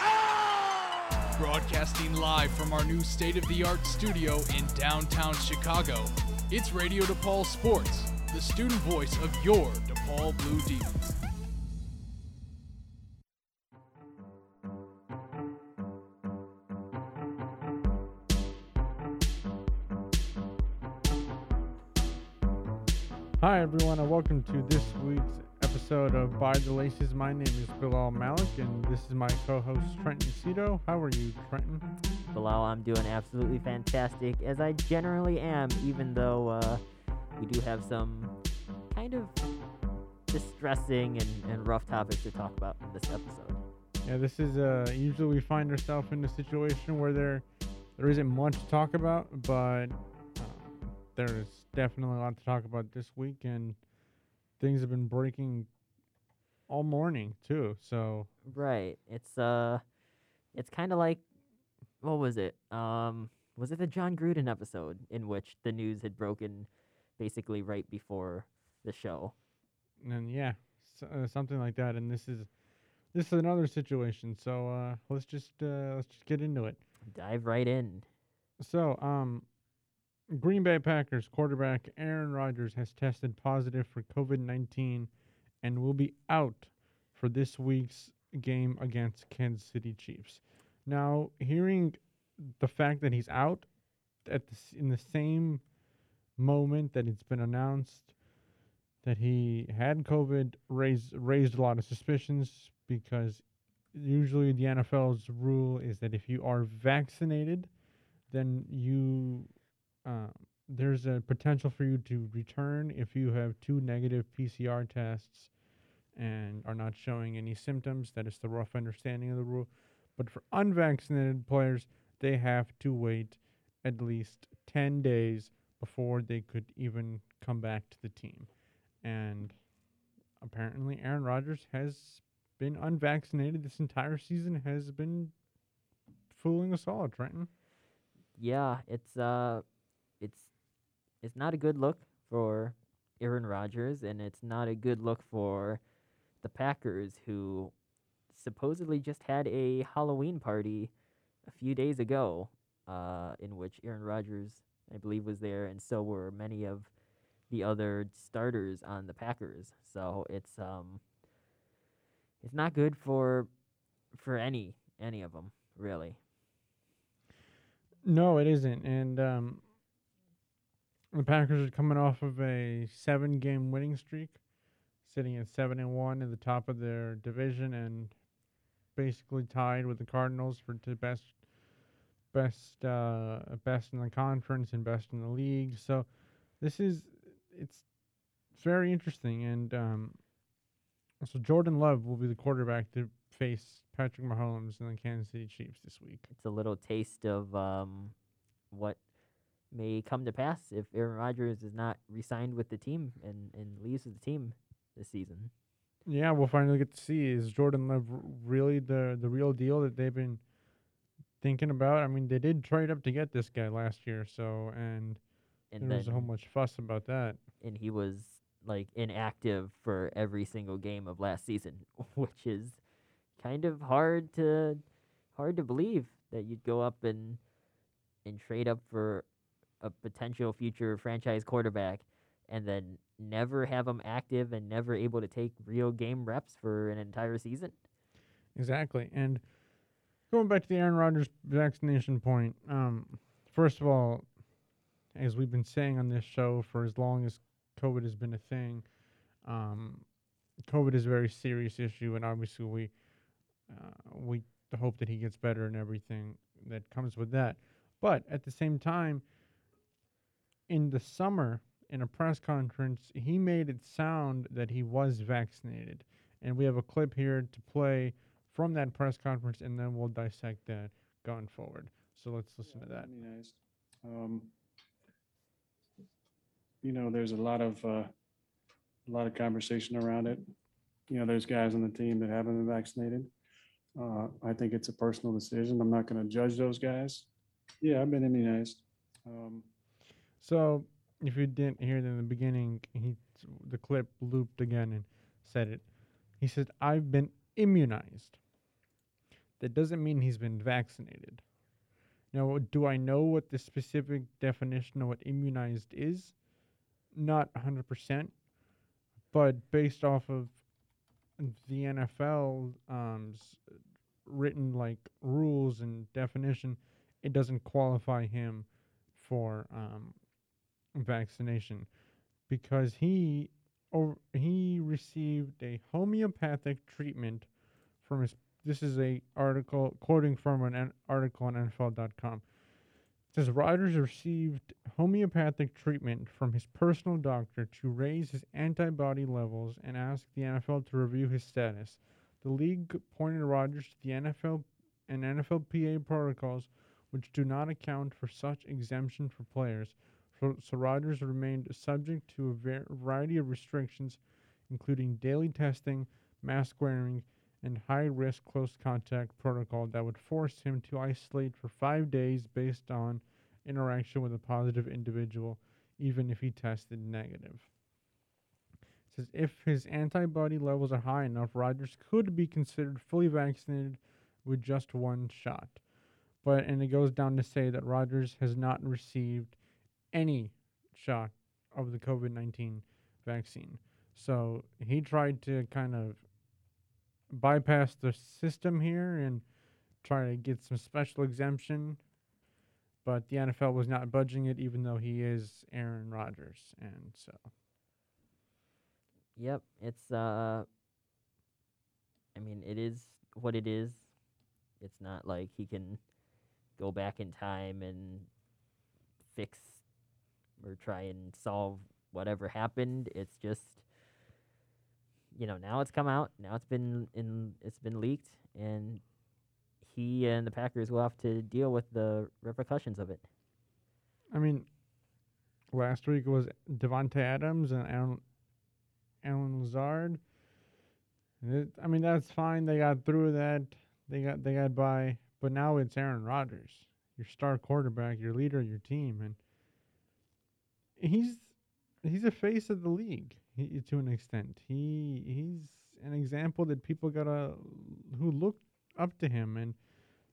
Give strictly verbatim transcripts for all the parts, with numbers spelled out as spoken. Oh! Broadcasting live from our new state-of-the-art studio in downtown Chicago, it's Radio DePaul Sports, the student voice of your DePaul Blue Demons. Hi everyone, and welcome to this week's episode of By the Laces. My name is Bilal Malik, and this is my co-host Trenton Cito. How are you, Trenton? Bilal, I'm doing absolutely fantastic, as I generally am, even though uh, we do have some kind of distressing and, and rough topics to talk about in this episode. Yeah, this is uh, usually we find ourselves in a situation where there there isn't much to talk about, but there's definitely a lot to talk about this week, and things have been breaking all morning too. So right, it's uh, it's kind of like, what was it? Um, was it the John Gruden episode in which the news had broken basically right before the show? And yeah, so, uh, something like that. And this is this is another situation. So uh, let's just uh, let's just get into it. Dive right in. So um. Green Bay Packers quarterback Aaron Rodgers has tested positive for covid nineteen and will be out for this week's game against Kansas City Chiefs. Now, hearing the fact that he's out at the, in the same moment that it's been announced that he had COVID raised raised a lot of suspicions, because usually the N F L's rule is that if you are vaccinated, then you... Um, there's a potential for you to return if you have two negative P C R tests and are not showing any symptoms. That is the rough understanding of the rule. But for unvaccinated players, they have to wait at least ten days before they could even come back to the team. And apparently Aaron Rodgers has been unvaccinated this entire season, has been fooling us all, Trenton. Yeah, it's... uh. It's it's not a good look for Aaron Rodgers, and it's not a good look for the Packers, who supposedly just had a Halloween party a few days ago, uh, in which Aaron Rodgers, I believe, was there, and so were many of the other starters on the Packers. So it's um it's not good for for any any of them, really. No, it isn't, and um. The Packers are coming off of a seven-game winning streak, sitting at seven and one at the top of their division, and basically tied with the Cardinals for the best, best, uh, best in the conference and best in the league. So, this is it's, it's very interesting, and um, so Jordan Love will be the quarterback to face Patrick Mahomes and the Kansas City Chiefs this week. It's a little taste of um, what may come to pass if Aaron Rodgers is not re-signed with the team and, and leaves with the team this season. Yeah, we'll finally get to see, is Jordan Love really the, the real deal that they've been thinking about? I mean, they did trade up to get this guy last year, so, and, and there then, was a whole much fuss about that. And he was, like, inactive for every single game of last season, which is kind of hard to hard to believe that you'd go up and and trade up for a potential future franchise quarterback and then never have him active and never able to take real game reps for an entire season. Exactly. And going back to the Aaron Rodgers vaccination point, um, first of all, as we've been saying on this show for as long as COVID has been a thing, um, COVID is a very serious issue, and obviously we, uh, we hope that he gets better and everything that comes with that. But at the same time, in the summer, in a press conference, he made it sound that he was vaccinated. And we have a clip here to play from that press conference, and then we'll dissect that going forward. So let's listen yeah, to that. Be nice. Um, you know, there's a lot of uh, a lot of conversation around it. You know, there's guys on the team that haven't been vaccinated. Uh, I think it's a personal decision. I'm not going to judge those guys. Yeah, I've been immunized. Um So, if you didn't hear it in the beginning, he the clip looped again and said it. He said, "I've been immunized." That doesn't mean he's been vaccinated. Now, do I know what the specific definition of what immunized is? Not one hundred percent, but based off of the N F L's um, written like rules and definition, it doesn't qualify him for um, vaccination because he over, he received a homeopathic treatment from his. This is a article quoting from an, an article on N F L dot com. It says Rodgers received homeopathic treatment from his personal doctor to raise his antibody levels and asked the N F L to review his status. The league pointed Rodgers to the N F L and N F L P A protocols, which do not account for such exemption for players. So, so Rodgers remained subject to a var- variety of restrictions, including daily testing, mask wearing, and high-risk close contact protocol that would force him to isolate for five days based on interaction with a positive individual, even if he tested negative. It says if his antibody levels are high enough, Rodgers could be considered fully vaccinated with just one shot. But and it goes down to say that Rodgers has not received any shot of the COVID nineteen vaccine. So he tried to kind of bypass the system here and try to get some special exemption, but the N F L was not budging it, even though he is Aaron Rodgers, and so. Yep, it's uh. I mean, it is what it is. It's not like he can go back in time and fix or try and solve whatever happened. It's just. You know, now it's come out. Now it's been in. It's been leaked, and he and the Packers will have to deal with the repercussions of it. I mean, last week was Devontae Adams and Alan, Alan Lazard. It, I mean, that's fine. They got through that. They got they got by. But now it's Aaron Rodgers, your star quarterback, your leader of your team, and he's he's the face of the league. He, to an extent, he he's an example that people gotta who looked up to him, and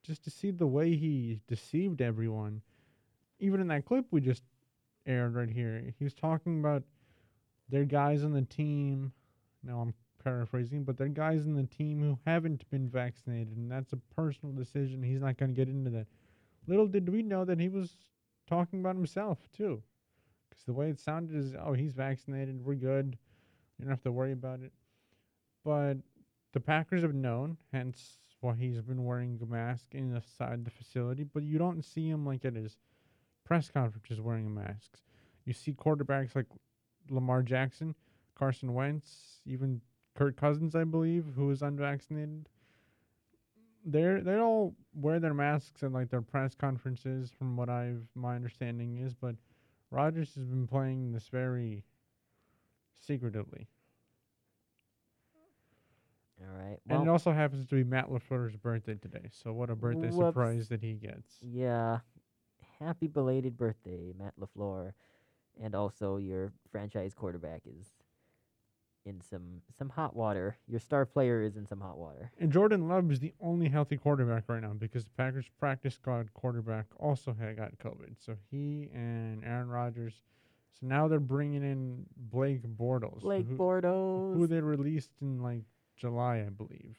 just to see the way he deceived everyone, even in that clip we just aired right here, he was talking about their guys on the team. Now I'm paraphrasing, but their guys on the team who haven't been vaccinated, and that's a personal decision. He's not gonna get into that. Little did we know that he was talking about himself too. Because the way it sounded is, oh, he's vaccinated, we're good, you don't have to worry about it. But the Packers have known, hence why he's been wearing a mask inside the facility, but you don't see him like at his press conferences wearing masks. You see quarterbacks like Lamar Jackson, Carson Wentz, even Kirk Cousins, I believe, who is unvaccinated. They're, they all wear their masks at like their press conferences, from what I've my understanding is, but Rodgers has been playing this very secretively. All right. Well, and it also happens to be Matt LaFleur's birthday today, so what a birthday whoops. surprise that he gets. Yeah. Happy belated birthday, Matt LaFleur. And also your franchise quarterback is in some, some hot water. Your star player is in some hot water. And Jordan Love is the only healthy quarterback right now because the Packers' practice squad quarterback also had got COVID. So he and Aaron Rodgers. So now they're bringing in Blake Bortles. Blake who, Bortles. Who they released in like July, I believe,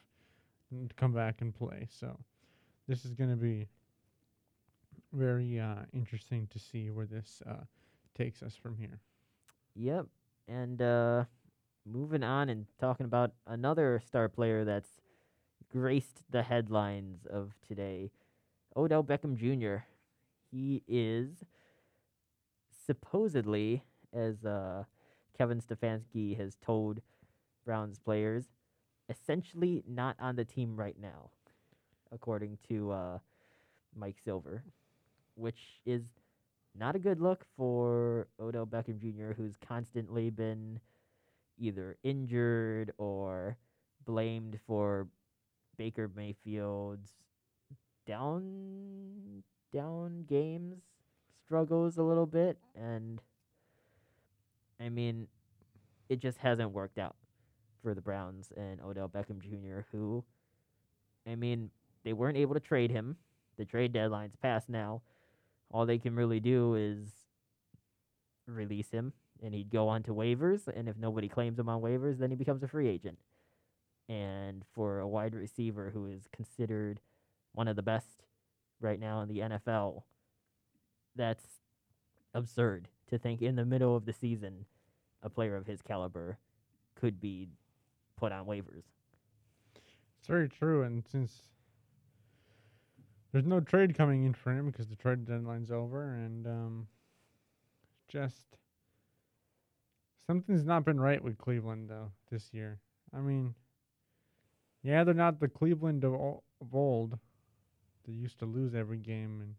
to come back and play. So this is going to be very uh, interesting to see where this uh, takes us from here. Yep. And, uh... moving on and talking about another star player that's graced the headlines of today, Odell Beckham Junior He is supposedly, as uh, Kevin Stefanski has told Browns players, essentially not on the team right now, according to uh, Mike Silver, which is not a good look for Odell Beckham Junior, who's constantly been either injured or blamed for Baker Mayfield's down down games, struggles a little bit, and I mean, it just hasn't worked out for the Browns and Odell Beckham Junior, who, I mean, They weren't able to trade him. The trade deadline's passed now. All they can really do is release him, and he'd go on to waivers, and if nobody claims him on waivers, then he becomes a free agent. And for a wide receiver who is considered one of the best right now in the N F L, that's absurd to think in the middle of the season a player of his caliber could be put on waivers. It's very true, and since there's no trade coming in for him because the trade deadline's over, and um, just something's not been right with Cleveland, though, this year. I mean, yeah, they're not the Cleveland of, all, of old. They used to lose every game, and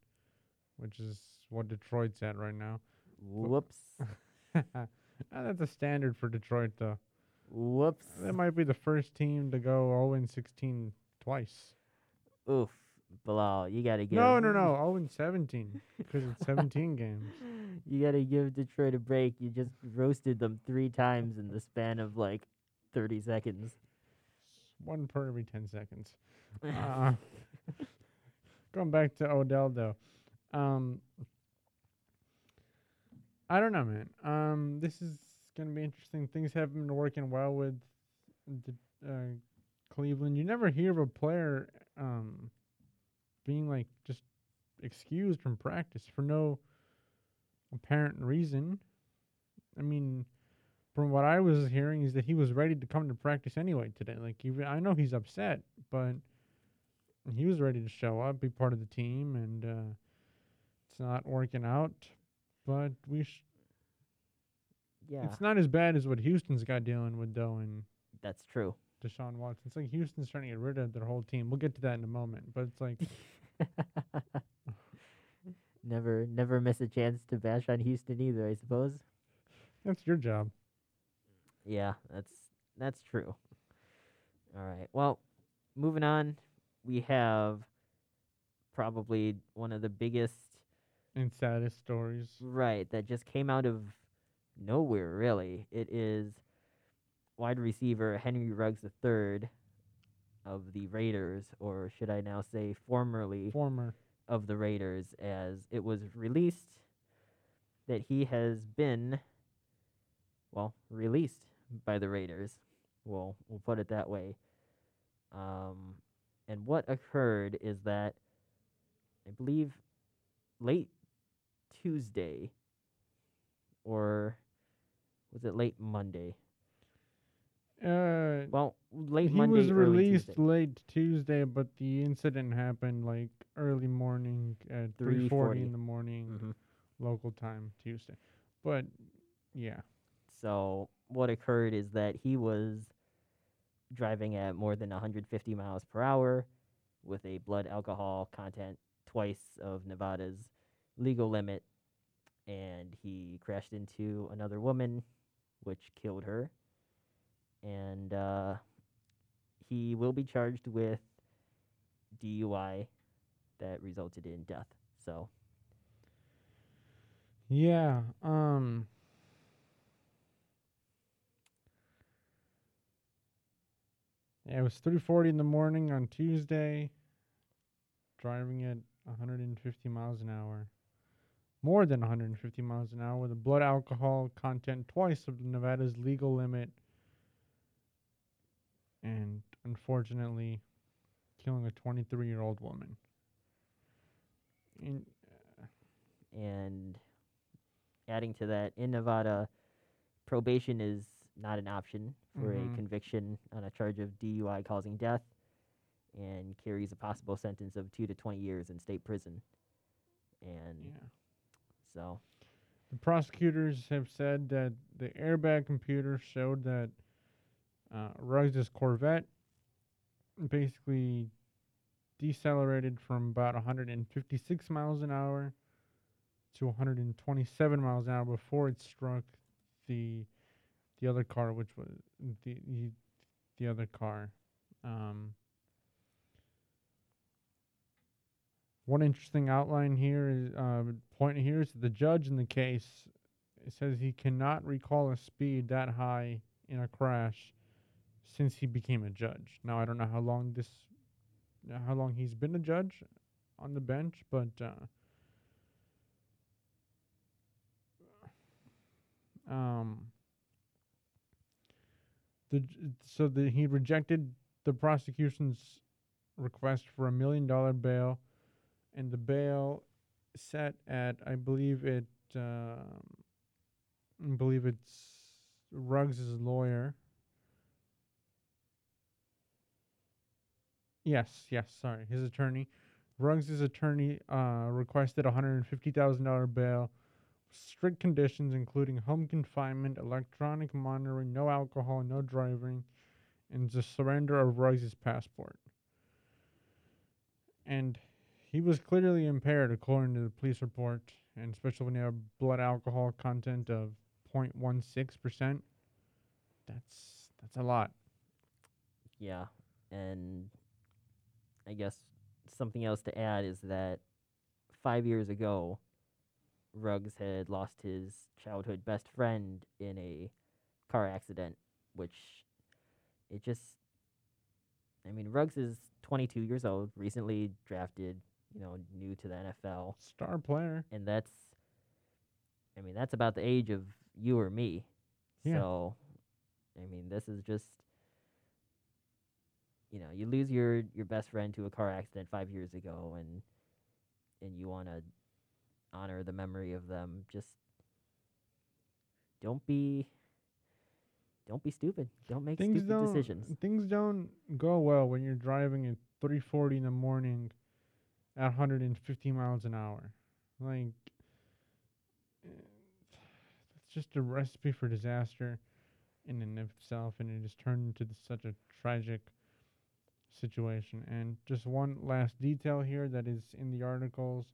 which is what Detroit's at right now. Whoops. That's a standard for Detroit, though. Whoops. They might be the first team to go oh and sixteen twice. Oof. Bilal, you got to give... No, no, no. oh and seventeen, because it's seventeen games. You got to give Detroit a break. You just roasted them three times in the span of, like, thirty seconds. One per every ten seconds. Uh, going back to Odell, though. Um, I don't know, man. Um, this is going to be interesting. Things have been working well with the, uh, Cleveland. You never hear of a player... Um, being, like, just excused from practice for no apparent reason. I mean, from what I was hearing is that he was ready to come to practice anyway today. Like, he re- I know he's upset, but he was ready to show up, be part of the team, and uh, it's not working out. But we sh- Yeah. It's not as bad as what Houston's got dealing with, though. And that's true. Deshaun Watson. It's like Houston's trying to get rid of their whole team. We'll get to that in a moment, but it's like... never never miss a chance to bash on Houston either, I suppose. That's your job. Yeah, that's that's true. All right, well, moving on, we have probably one of the biggest... and saddest stories. Right, that just came out of nowhere, really. It is... wide receiver Henry Ruggs the third of the Raiders, or should I now say formerly Former. of the Raiders, as it was released that he has been, well, released by the Raiders. Well, we'll put it that way. Um, and what occurred is that, I believe, late Tuesday, or was it late Monday? Uh, well, late he Monday, was released Tuesday. late Tuesday, but the incident happened like early morning at three forty in the morning, mm-hmm. local time Tuesday. But yeah. So what occurred is that he was driving at more than one hundred fifty miles per hour with a blood alcohol content twice of Nevada's legal limit, and he crashed into another woman, which killed her. And uh, he will be charged with D U I that resulted in death. So, yeah. Um, yeah, it was three forty in the morning on Tuesday, driving at one hundred fifty miles an hour. More than one hundred fifty miles an hour with a blood alcohol content twice of Nevada's legal limit. And unfortunately, killing a twenty-three-year-old woman. And, uh, and adding to that, in Nevada, probation is not an option for mm-hmm. a conviction on a charge of D U I causing death, and carries a possible sentence of two to twenty years in state prison. And yeah. so, the prosecutors have said that the airbag computer showed that. Uh, Ruggs' Corvette basically decelerated from about one hundred fifty-six miles an hour to one hundred twenty-seven miles an hour before it struck the the other car, which was the the, the other car. Um, one interesting outline here is uh, point here is the judge in the case. It says he cannot recall a speed that high in a crash since he became a judge. Now, I don't know how long this how long he's been a judge on the bench, but uh, um, the so the, he rejected the prosecution's request for a million dollar bail, and the bail set at, I believe it, uh, I believe it's Ruggs' lawyer. Yes, yes, sorry, his attorney. Ruggs' attorney uh, requested a one hundred fifty thousand dollars bail, strict conditions including home confinement, electronic monitoring, no alcohol, no driving, and the surrender of Ruggs' passport. And he was clearly impaired, according to the police report, and especially when you have blood alcohol content of zero point one six percent. That's, that's a lot. Yeah, and I guess something else to add is that five years ago, Ruggs had lost his childhood best friend in a car accident, which it just, I mean, Ruggs is twenty-two years old, recently drafted, you know, new to the N F L. Star player. And that's, I mean, that's about the age of you or me. Yeah. So, I mean, this is just, you know, you lose your, your best friend to a car accident five years ago, and and you want to honor the memory of them. Just don't be don't be stupid. Don't make things stupid don't, decisions. Things don't go well when you're driving at three forty in the morning at one hundred fifty miles an hour. Like, it's just a recipe for disaster in and of itself, and it has turned into such a tragic situation. And just one last detail here that is in the articles.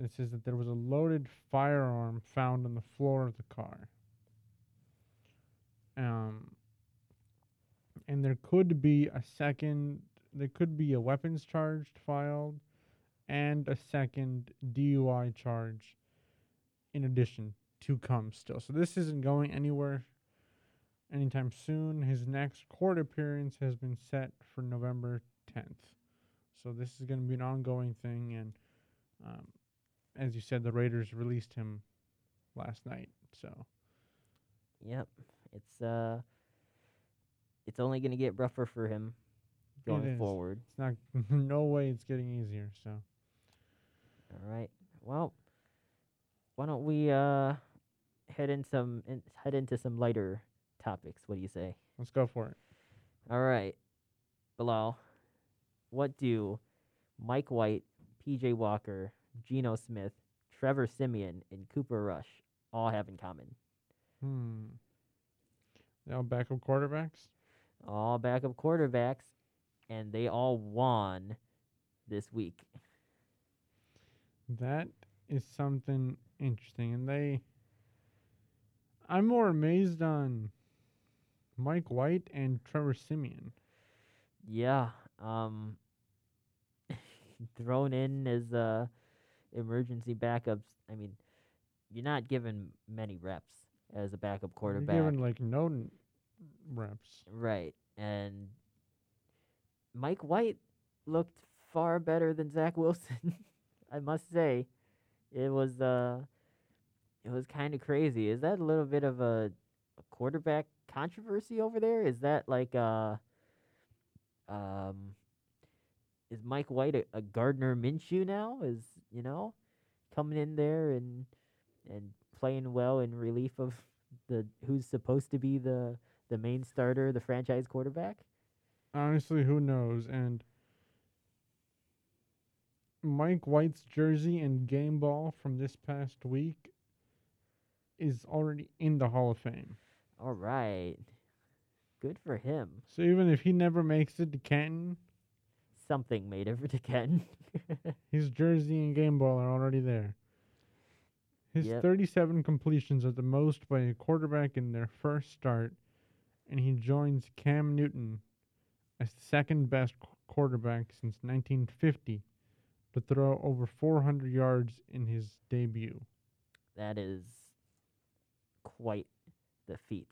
It says that there was a loaded firearm found on the floor of the car. Um, and there could be a second, there could be a weapons charge filed and a second D U I charge in addition to come still. So this isn't going anywhere anytime soon. His next court appearance has been set for November tenth. So this is going to be an ongoing thing. And um, as you said, the Raiders released him last night. So, yep, it's uh, it's only going to get rougher for him going forward. It's not, no way it's getting easier. So, all right. Well, why don't we uh head in some in, head into some lighter topics? What do you say? Let's go for it. All right, Bilal, what do Mike White, P J Walker, Geno Smith, Trevor Siemian, and Cooper Rush all have in common? Hmm. They're all backup quarterbacks? All backup quarterbacks, and they all won this week. That is something interesting, and they... I'm more amazed on Mike White and Trevor Siemian. Yeah, um, thrown in as uh, emergency backups. I mean, you're not given many reps as a backup quarterback. You're given like no n- reps, right? And Mike White looked far better than Zach Wilson. I must say, it was uh, it was kind of crazy. Is that a little bit of a, a quarterback controversy over there? Is that like uh, um, is Mike White a, a Gardner Minshew now? Is, you know, coming in there and and playing well in relief of the who's supposed to be the the main starter, the franchise quarterback? Honestly, who knows? And Mike White's jersey and game ball from this past week is already in the Hall of Fame. All right. Good for him. So even if he never makes it to Canton, something made it to Canton. His jersey and game ball are already there. His yep. thirty-seven completions are the most by a quarterback in their first start, and he joins Cam Newton as the second-best qu- quarterback since nineteen fifty to throw over four hundred yards in his debut. That is quite the feat.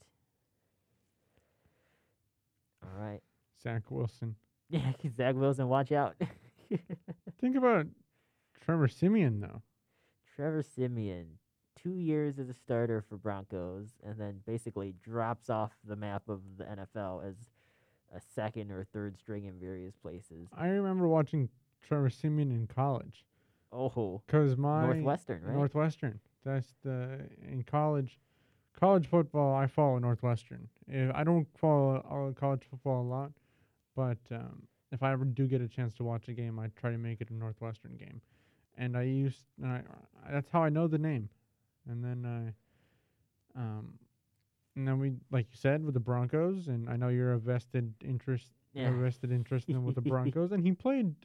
All right. Zach Wilson. Yeah, Zach Wilson, watch out. Think about Trevor Siemian, though. Trevor Siemian, two years as a starter for Broncos, and then basically drops off the map of the N F L as a second or third string in various places. I remember watching Trevor Siemian in college. Oh, because my Northwestern, right? Northwestern. That's the in college, college football. I follow Northwestern. If I don't follow college football a lot, but um, if I ever do get a chance to watch a game, I try to make it a Northwestern game. And I used, and I, I that's how I know the name. And then I, um, and then we, like you said, with the Broncos. And I know you're a vested interest, yeah. a vested interest in with the Broncos. And he played.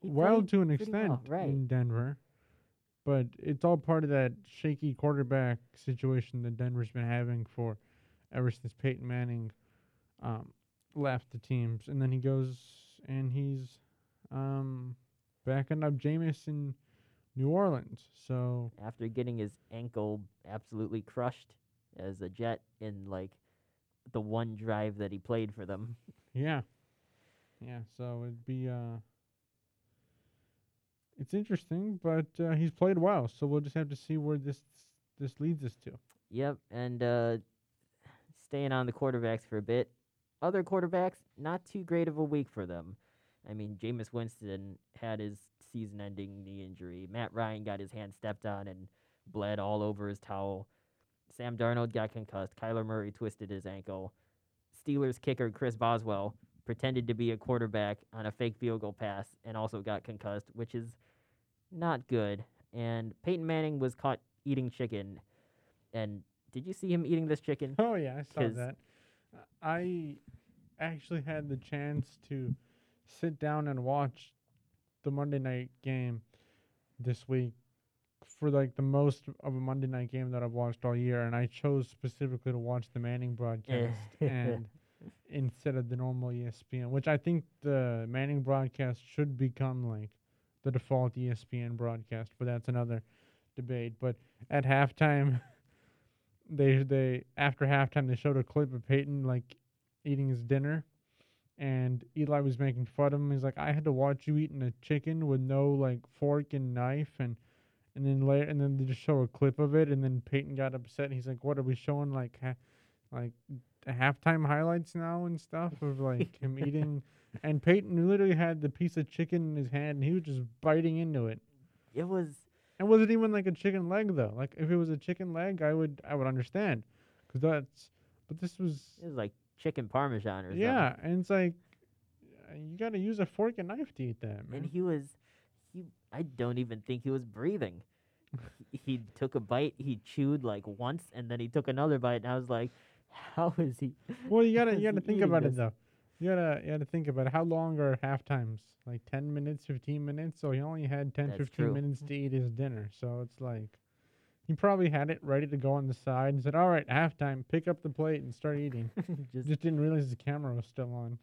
He well, to an extent well, right. in Denver, but it's all part of that shaky quarterback situation that Denver's been having for ever since Peyton Manning um, left the teams, and then he goes and he's um, backing up Jameis in New Orleans. So after getting his ankle absolutely crushed as a Jet in like the one drive that he played for them, yeah, yeah. So it'd be. Uh, It's interesting, but uh, he's played well, so we'll just have to see where this this leads us to. Yep, and uh, staying on the quarterbacks for a bit, other quarterbacks, not too great of a week for them. I mean, Jameis Winston had his season-ending knee injury. Matt Ryan got his hand stepped on and bled all over his towel. Sam Darnold got concussed. Kyler Murray twisted his ankle. Steelers kicker Chris Boswell pretended to be a quarterback on a fake field goal pass and also got concussed, which is not good. And Peyton Manning was caught eating chicken. And did you see him eating this chicken? Oh, yeah, I saw that. I actually had the chance to sit down and watch the Monday night game this week for, like, the most of a Monday night game that I've watched all year. And I chose specifically to watch the Manning broadcast and instead of the normal E S P N, which I think the Manning broadcast should become, like, the default E S P N broadcast, but that's another debate. But at halftime, they they after halftime they showed a clip of Peyton like eating his dinner, and Eli was making fun of him. He's like, "I had to watch you eating a chicken with no like fork and knife," and and then later and then they just show a clip of it, and then Peyton got upset. And he's like, "What are we showing like ha- like halftime highlights now and stuff of like him eating?" And Peyton literally had the piece of chicken in his hand, and he was just biting into it. It was... It wasn't even like a chicken leg, though. Like, if it was a chicken leg, I would I would understand. Because that's... But this was... It was like chicken parmesan or yeah, something. Yeah, and it's like... You got to use a fork and knife to eat that, man. And he was... he I don't even think he was breathing. he, he took a bite, he chewed like once, and then he took another bite, and I was like, how is he... Well, you got to you gotta think about this? It, though. You gotta, you gotta think about it. How long are half times? Like ten minutes, fifteen minutes? So he only had ten, That's fifteen true. minutes to eat his dinner. So it's like, he probably had it ready to go on the side and said, all right, halftime, pick up the plate and start eating. just, just didn't realize the camera was still on.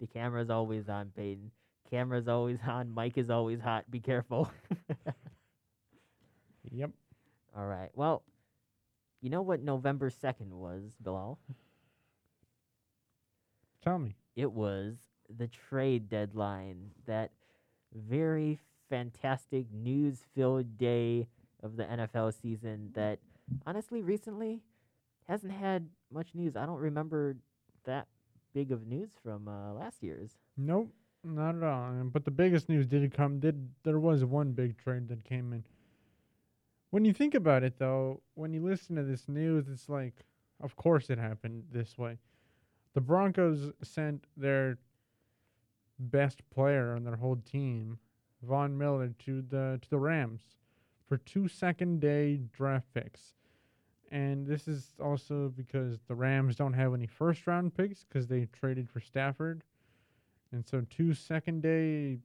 The camera's always on, Peyton. Camera's always on. Mike is always hot. Be careful. Yep. All right. Well, you know what November second was, Bilal? Tell me. It was the trade deadline, that very fantastic news-filled day of the N F L season that, honestly, recently hasn't had much news. I don't remember that big of news from uh, last year's. Nope, not at all. But the biggest news did come. Did there was one big trade that came in. When you think about it, though, when you listen to this news, it's like, of course it happened this way. The Broncos sent their best player on their whole team, Von Miller, to the to the Rams for two second-day draft picks. And this is also because the Rams don't have any first-round picks because they traded for Stafford. And so two second-day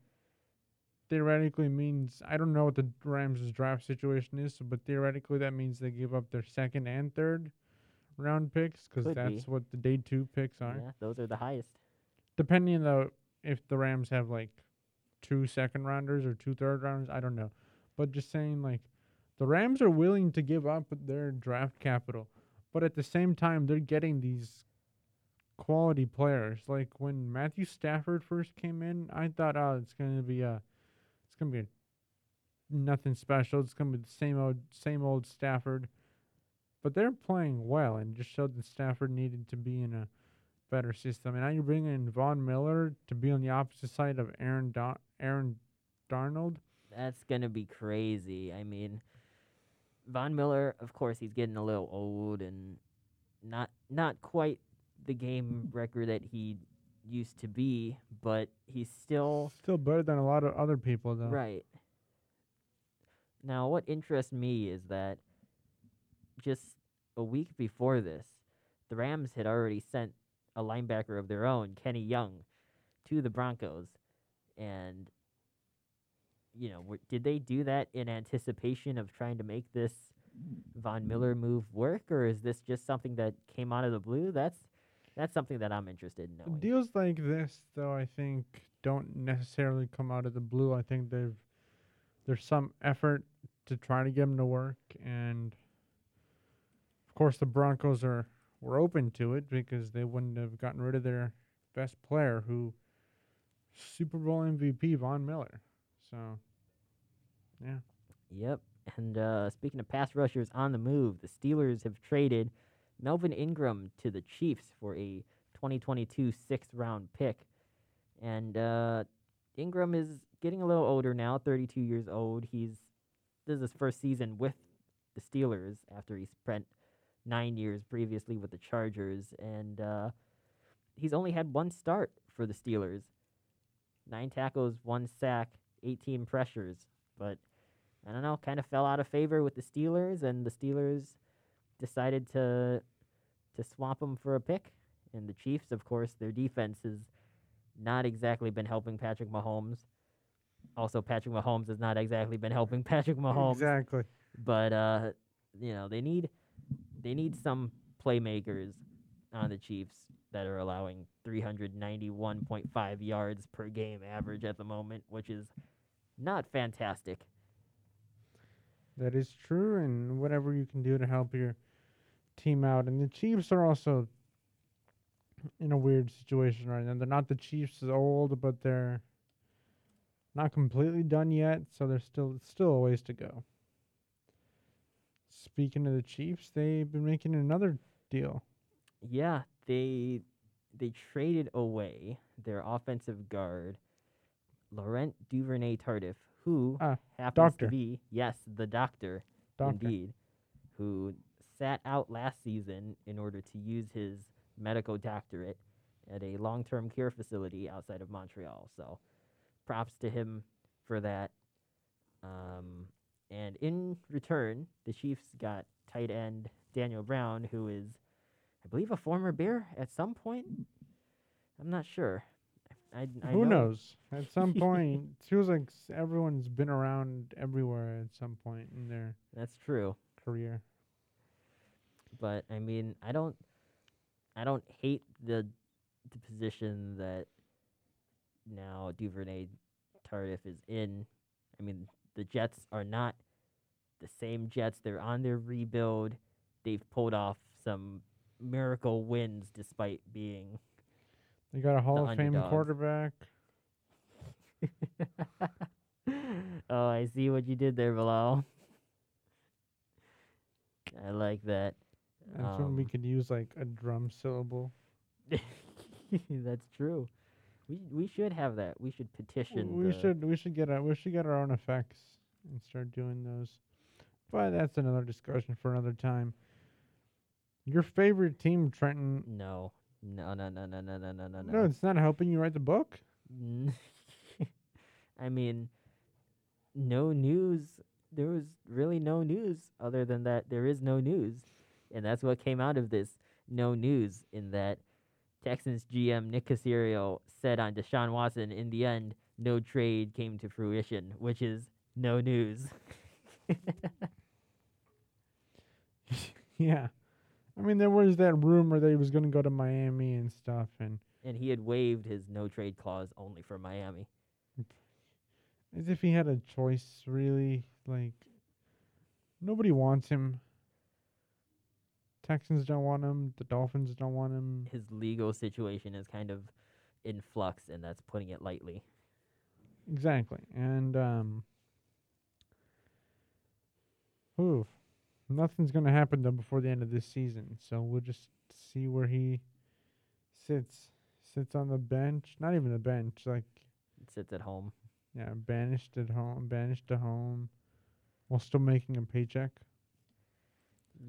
theoretically means, I don't know what the Rams' draft situation is, but theoretically that means they give up their second and third round picks, because that's be. what the day two picks are. Yeah, those are the highest. Depending, though, if the Rams have, like, two second-rounders or two third-rounders, I don't know. But just saying, like, the Rams are willing to give up their draft capital, but at the same time, they're getting these quality players. Like when Matthew Stafford first came in, I thought, oh, it's gonna be a, it's gonna be a nothing special. It's gonna be the same old, same old Stafford. But they're playing well, and just showed that Stafford needed to be in a better system. And now you bring in Von Miller to be on the opposite side of Aaron Don- Aaron Darnold. That's gonna be crazy. I mean, Von Miller, of course, he's getting a little old and not not quite the game record that he used to be, but he's still still better than a lot of other people, though. Right. Now, what interests me is that just a week before this, the Rams had already sent a linebacker of their own, Kenny Young, to the Broncos, and you know, w- did they do that in anticipation of trying to make this Von Miller move work, or is this just something that came out of the blue? That's that's something that I'm interested in knowing. Deals like this, though, I think don't necessarily come out of the blue. I think they've there's some effort to try to get him to work, and of course the Broncos are were open to it because they wouldn't have gotten rid of their best player, who Super Bowl M V P Von Miller. So, yeah. Yep. And uh, speaking of pass rushers on the move, the Steelers have traded Melvin Ingram to the Chiefs for a twenty twenty-two sixth-round pick. And uh, Ingram is getting a little older now, thirty-two years old. He's This is his first season with the Steelers after he spent nine years previously with the Chargers. And uh, he's only had one start for the Steelers. Nine tackles, one sack, eighteen pressures, but I don't know, kind of fell out of favor with the Steelers, and the Steelers decided to to swap him for a pick. And the Chiefs, of course, their defense has not exactly been helping Patrick Mahomes. Also, Patrick Mahomes has not exactly been helping Patrick Mahomes. Exactly. But uh, you know, they need they need some playmakers on the Chiefs that are allowing three ninety-one point five yards per game average at the moment, which is not fantastic. That is true, and whatever you can do to help your team out. And the Chiefs are also in a weird situation right now. They're not the Chiefs as old, but they're not completely done yet, so there's still still a ways to go. Speaking of the Chiefs, they've been making another deal. Yeah, they they traded away their offensive guard, Laurent Duvernay-Tardif, who uh, happens doctor. to be, yes, the doctor, doctor, indeed, who sat out last season in order to use his medical doctorate at a long-term care facility outside of Montreal. So props to him for that. Um, and in return, the Chiefs got tight end Daniel Brown, who is, I believe, a former Bear at some point. I'm not sure. I, I Who know. knows? At some point, it feels like everyone's been around everywhere at some point in their That's true. career. But I mean, I don't, I don't hate the, the position that now Duvernay-Tardif is in. I mean, the Jets are not the same Jets. They're on their rebuild. They've pulled off some miracle wins despite being they got a Hall of Fame quarterback. Oh, I see what you did there, Bilal. I like that. That's um, when we could use like a drum syllable. That's true. We we should have that. We should petition. We should we should get a, we should get our own effects and start doing those. But that's another discussion for another time. Your favorite team, Trenton? No, no, no, no, no, no, no, no, no. No, it's not helping you write the book. I mean, no news. There was really no news other than that. There is no news, and that's what came out of this. No news in that Texans G M Nick Caserio said on Deshaun Watson, in the end, no trade came to fruition, which is no news. Yeah. I mean, there was that rumor that he was going to go to Miami and stuff. And and he had waived his no-trade clause only for Miami. As if he had a choice, really. Like, nobody wants him. Texans don't want him. The Dolphins don't want him. His legal situation is kind of in flux, and that's putting it lightly. Exactly. And, um, oof, nothing's going to happen though before the end of this season. So we'll just see where he sits. Sits on the bench. Not even the bench. Like, sits at home. Yeah, banished at home. Banished to home. While still making a paycheck.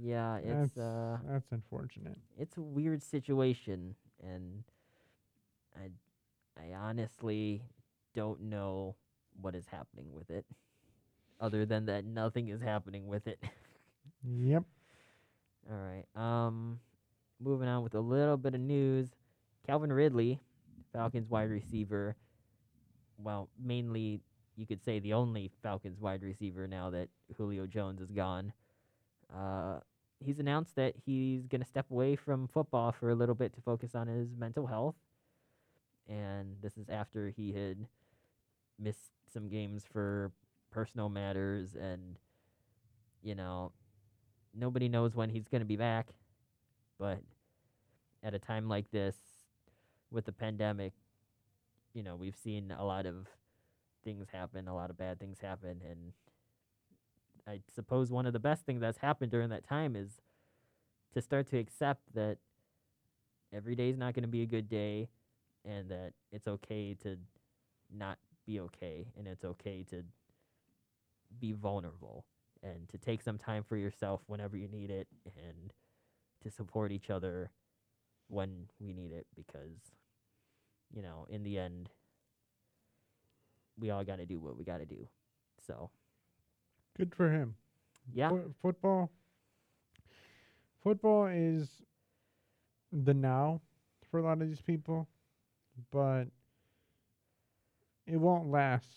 Yeah, it's that's, uh, that's unfortunate. It's a weird situation, and I, I honestly don't know what is happening with it, other than that nothing is happening with it. Yep. All right. Um, moving on with a little bit of news. Calvin Ridley, Falcons wide receiver. Well, mainly you could say the only Falcons wide receiver now that Julio Jones is gone. Uh, he's announced that he's going to step away from football for a little bit to focus on his mental health. And this is after he had missed some games for personal matters. And, you know, nobody knows when he's going to be back. But at a time like this, with the pandemic, you know, we've seen a lot of things happen, a lot of bad things happen. And I suppose one of the best things that's happened during that time is to start to accept that every day is not going to be a good day, and that it's okay to not be okay, and it's okay to be vulnerable, and to take some time for yourself whenever you need it, and to support each other when we need it, because, you know, in the end, we all got to do what we got to do. So good for him. Yeah. Fo- football. Football is the now for a lot of these people, but it won't last.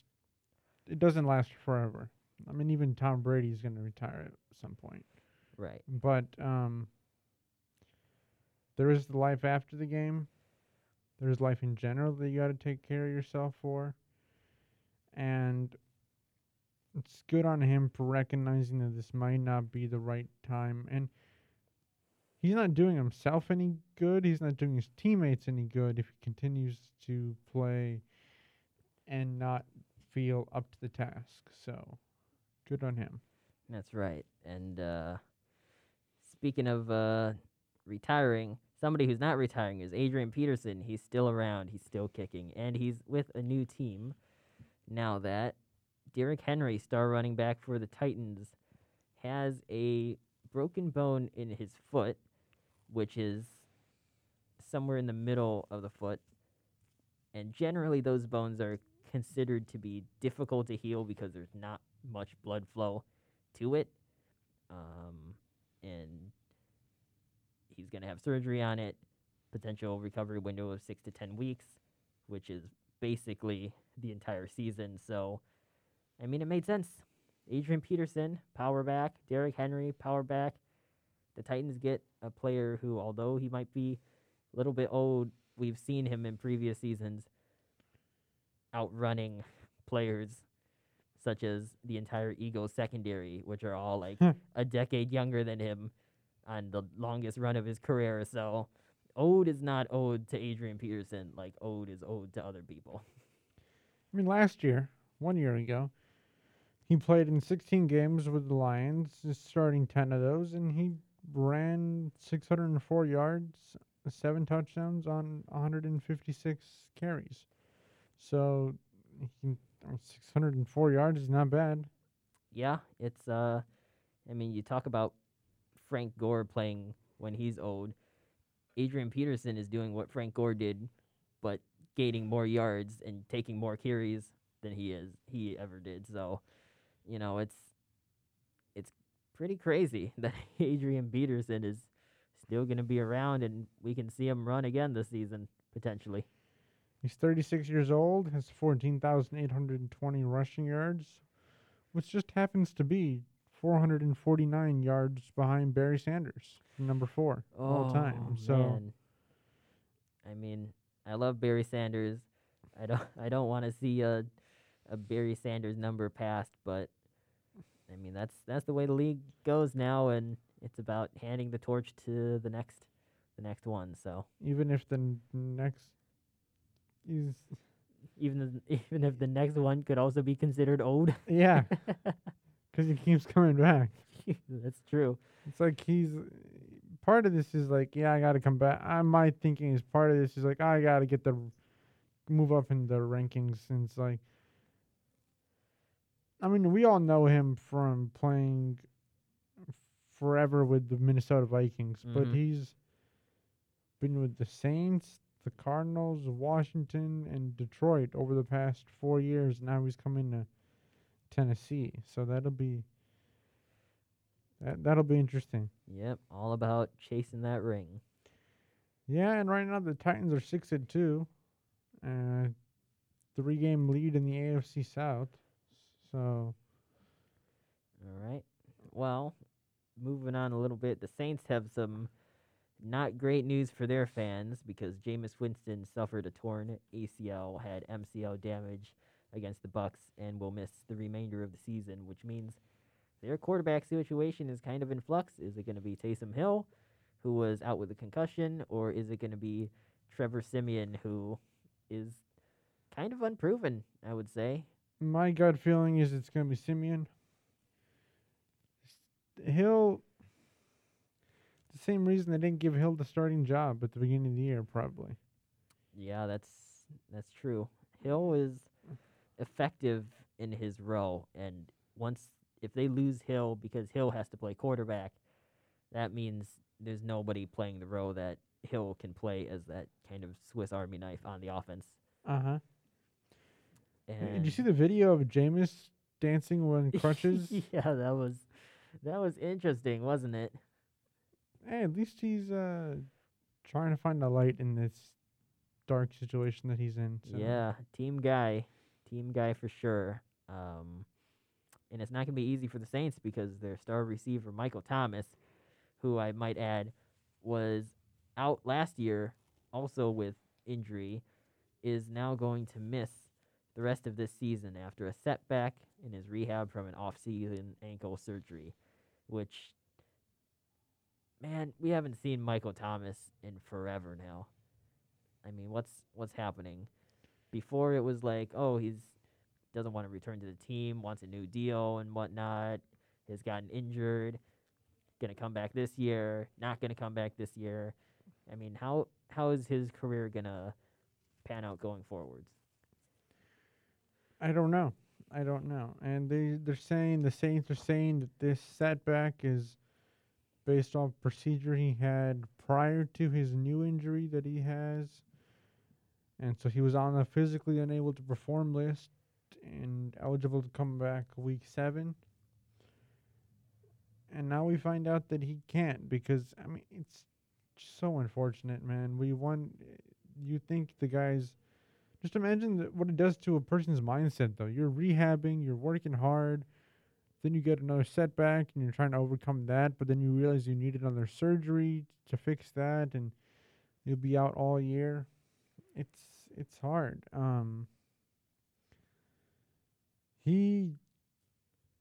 It doesn't last forever. I mean, even Tom Brady's going to retire at some point. Right. But um, there is the life after the game. There's life in general that you got to take care of yourself for. And it's good on him for recognizing that this might not be the right time. And he's not doing himself any good. He's not doing his teammates any good if he continues to play and not feel up to the task. So, good on him. That's right. And uh, speaking of uh, retiring, somebody who's not retiring is Adrian Peterson. He's still around. He's still kicking. And he's with a new team now that Derrick Henry, star running back for the Titans, has a broken bone in his foot, which is somewhere in the middle of the foot. And generally those bones are considered to be difficult to heal because there's not much blood flow to it. Um, and he's going to have surgery on it, potential recovery window of six to ten weeks, which is basically the entire season. So, I mean, it made sense. Adrian Peterson, power back. Derrick Henry, power back. The Titans get a player who, although he might be a little bit old, we've seen him in previous seasons outrunning players such as the entire Eagles secondary, which are all like a decade younger than him on the longest run of his career. So, ode is not owed to Adrian Peterson. Like, ode is owed to other people. I mean, last year, one year ago, he played in sixteen games with the Lions, starting ten of those, and he ran six hundred four yards, seven touchdowns on one hundred fifty-six carries. So, he, six hundred four yards is not bad. Yeah, it's, uh, I mean, you talk about Frank Gore playing when he's old. Adrian Peterson is doing what Frank Gore did, but gaining more yards and taking more carries than he is he ever did. So, you know, it's it's pretty crazy that Adrian Peterson is still going to be around, and we can see him run again this season potentially. He's thirty-six years old, has fourteen thousand eight hundred twenty rushing yards, which just happens to be four hundred forty-nine yards behind Barry Sanders, number four oh, all time. So, man. I mean, I love Barry Sanders. I don't I don't want to see a a Barry Sanders number passed, but I mean that's that's the way the league goes now, and It's about handing the torch to the next, the next one. So even if the n- next is, even th- even if the next one could also be considered old. Yeah, because he keeps coming back. That's true. It's like he's part of this is like, yeah, I got to come back. I, my thinking is part of this is like, I got to get the move up in the rankings. And it's like, I mean, we all know him from playing forever with the Minnesota Vikings, mm-hmm. but he's been with the Saints, the Cardinals, Washington, and Detroit over the past four years. Now he's coming to Tennessee, so that'll be that, that'll be interesting. Yep, all about chasing that ring. Yeah, and right now the Titans are six and two, uh, three-game lead in the A F C South. So, all right. Well, moving on a little bit, the Saints have some not great news for their fans because Jameis Winston suffered a torn A C L, had M C L damage against the Bucks, and will miss the remainder of the season, which means their quarterback situation is kind of in flux. Is it going to be Taysom Hill, who was out with a concussion, or is it going to be Trevor Siemian, who is kind of unproven, I would say? My gut feeling is it's going to be Siemian. Hill, the same reason they didn't give Hill the starting job at the beginning of the year, probably. Yeah, that's that's true. Hill is effective in his role, and once if they lose Hill, because Hill has to play quarterback, that means there's nobody playing the role that Hill can play as that kind of Swiss Army knife on the offense. Uh-huh. And did you see the video of Jameis dancing when crutches? Yeah, that was... That was interesting, wasn't it? Hey, at least he's uh, trying to find a light in this dark situation that he's in. So. Yeah, team guy. Team guy for sure. Um, and it's not going to be easy for the Saints because their star receiver, Michael Thomas, who I might add was out last year also with injury, is now going to miss the rest of this season after a setback in his rehab from an off-season ankle surgery. Which, man, we haven't seen Michael Thomas in forever now. I mean, what's what's happening? Before it was like, oh, he's doesn't want to return to the team, wants a new deal and whatnot, has gotten injured, going to come back this year, not going to come back this year. I mean, how how is his career going to pan out going forwards? I don't know. I don't know. And they, they're saying, the Saints are saying that this setback is based on procedure he had prior to his new injury that he has. And so he was on a physically unable to perform list and eligible to come back week seven. And now we find out that he can't because, I mean, it's so unfortunate, man. We won. You think the guy's... Just imagine that what it does to a person's mindset, though. You're rehabbing, you're working hard, then you get another setback, and you're trying to overcome that, but then you realize you need another surgery to fix that, and you'll be out all year. It's it's hard. Um, he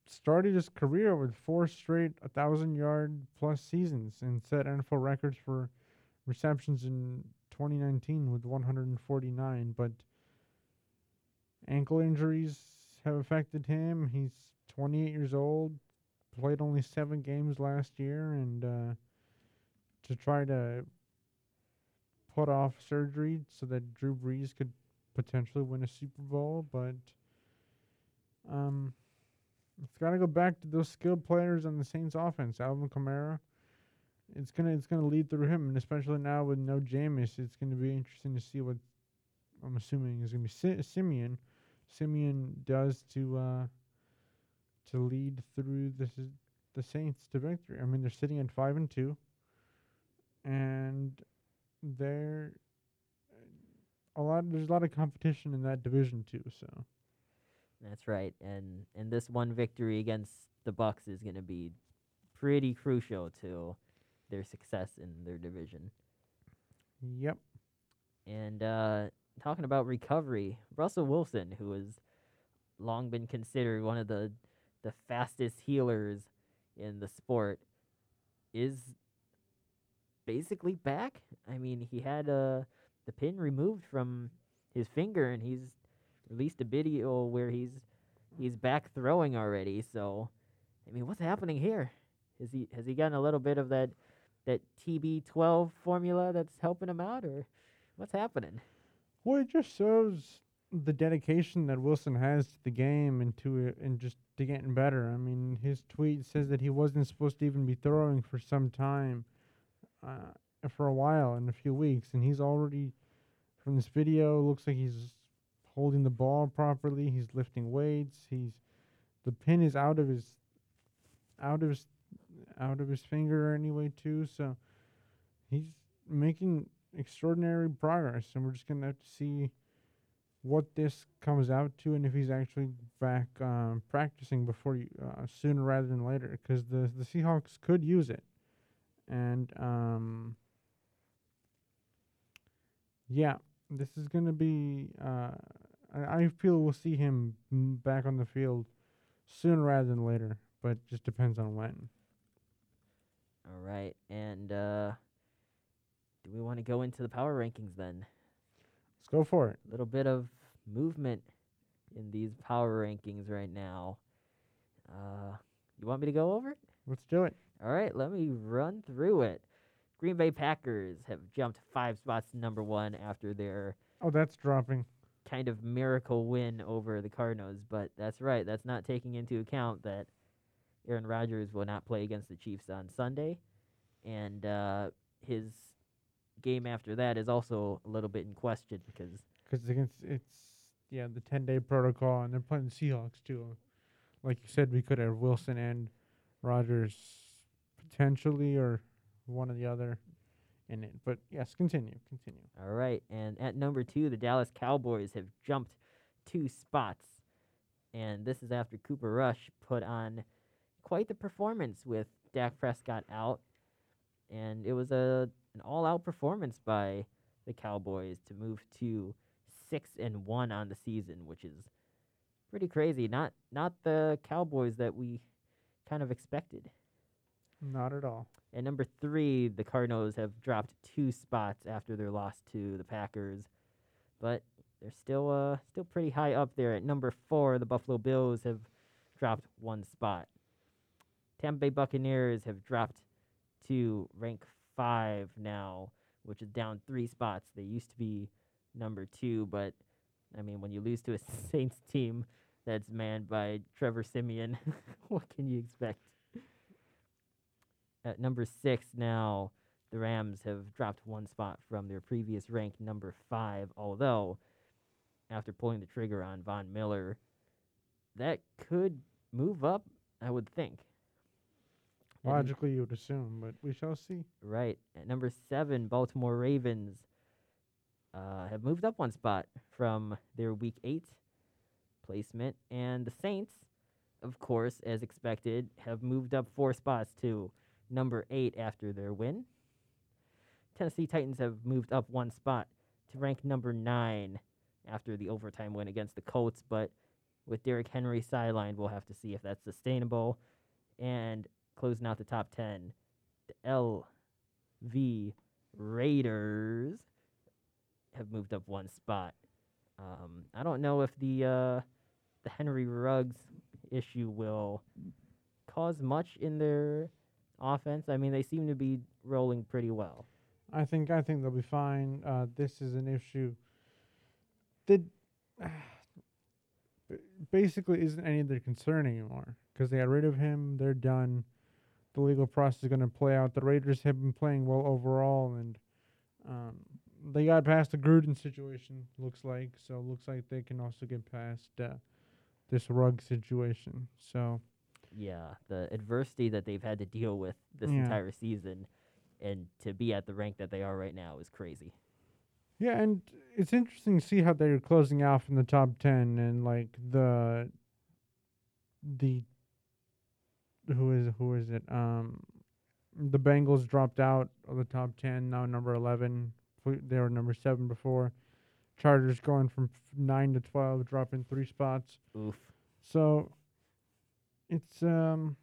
started his career with four straight one thousand-yard-plus seasons and set N F L records for receptions in twenty nineteen with one hundred forty-nine, but... Ankle injuries have affected him. He's twenty-eight years old, played only seven games last year, and uh, to try to put off surgery so that Drew Brees could potentially win a Super Bowl, but um, it's got to go back to those skilled players on the Saints offense, Alvin Kamara. It's gonna it's gonna lead through him, and especially now with no Jameis, it's gonna be interesting to see what I'm assuming is gonna be si- Siemian. Siemian does to uh, to lead through the the Saints to victory. I mean, they're sitting at five and two, and they're a lot. There's a lot of competition in that division too. So that's right, and and this one victory against the Bucks is gonna be pretty crucial to their success in their division. Yep. And uh, talking about recovery, Russell Wilson, who has long been considered one of the the fastest healers in the sport, is basically back. I mean, he had uh, the pin removed from his finger, and he's released a video where he's he's back throwing already. So, I mean, what's happening here? Is he has he gotten a little bit of that that T B twelve formula that's helping him out, or what's happening? Well, it just shows the dedication that Wilson has to the game and to it, and just to getting better. I mean, his tweet says that he wasn't supposed to even be throwing for some time, uh, for a while, in a few weeks, and he's already, from this video, looks like he's holding the ball properly. He's lifting weights. He's the pin is out of his, out of his, out of his finger anyway too. So he's making extraordinary progress, and we're just gonna have to see what this comes out to, and if he's actually back um, practicing before you, uh, sooner rather than later, because the the Seahawks could use it, and um, yeah, this is gonna be. Uh, I, I feel we'll see him back on the field sooner rather than later, but just depends on when. All right, and uh, do we want to go into the power rankings then? Let's go for it. A little bit of movement in these power rankings right now. Uh, you want me to go over it? Let's do it. All right, let me run through it. Green Bay Packers have jumped five spots to number one after their... Oh, that's dropping. ...kind of miracle win over the Cardinals, but that's right. That's not taking into account that Aaron Rodgers will not play against the Chiefs on Sunday, and uh, his... game after that is also a little bit in question because because against it's yeah the ten-day protocol, and they're playing the Seahawks too. Like you said, we could have Wilson and Rodgers potentially, or one or the other in it. But yes, continue, continue. All right, and at number two, the Dallas Cowboys have jumped two spots, and this is after Cooper Rush put on quite the performance with Dak Prescott out, and it was a An all-out performance by the Cowboys to move to six and one on the season, which is pretty crazy. Not not the Cowboys that we kind of expected. Not at all. And number three, the Cardinals have dropped two spots after their loss to the Packers, but they're still uh still pretty high up there. At number four, the Buffalo Bills have dropped one spot. Tampa Bay Buccaneers have dropped to rank five now, which is down three spots. They used to be number two, but I mean, when you lose to a Saints team that's manned by Trevor Siemian, what can you expect? At number six now, the Rams have dropped one spot from their previous rank, number five, although after pulling the trigger on Von Miller, that could move up, I would think. Logically, you would assume, but we shall see. Right. At number seven, Baltimore Ravens uh, have moved up one spot from their week eight placement. And the Saints, of course, as expected, have moved up four spots to number eight after their win. Tennessee Titans have moved up one spot to rank number nine after the overtime win against the Colts. But with Derrick Henry sidelined, we'll have to see if that's sustainable. And closing out the top ten, the L V Raiders have moved up one spot. Um, I don't know if the uh, the Henry Ruggs issue will cause much in their offense. I mean, they seem to be rolling pretty well. I think I think they'll be fine. Uh, this is an issue that uh, basically isn't any of their concern anymore because they got rid of him. They're done. The legal process is going to play out. The Raiders have been playing well overall, and um, they got past the Gruden situation, looks like. So it looks like they can also get past uh, this Rugg situation. So, yeah, the adversity that they've had to deal with this yeah. entire season, and to be at the rank that they are right now is crazy. Yeah, and it's interesting to see how they're closing out from the top ten, and like the the. Who is who is it? Um, the Bengals dropped out of the top ten, now number eleven. They were number seven before. Chargers going from nine to twelve, dropping three spots. Oof. So it's um,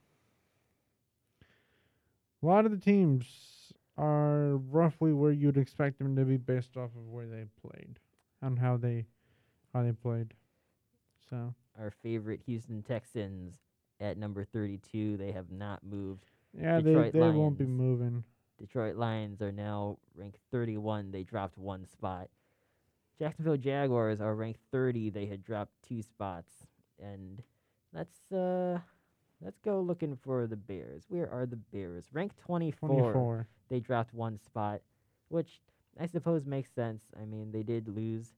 A lot of the teams are roughly where you'd expect them to be based off of where they played and how they how they played. So our favorite Houston Texans at number thirty-two, they have not moved. Yeah, Detroit they, they Lions. won't be moving. Detroit Lions are now ranked thirty-one. They dropped one spot. Jacksonville Jaguars are ranked thirty. They had dropped two spots. And let's uh, let's go looking for the Bears. Where are the Bears? Ranked twenty-four. twenty-four. They dropped one spot, which I suppose makes sense. I mean, they did lose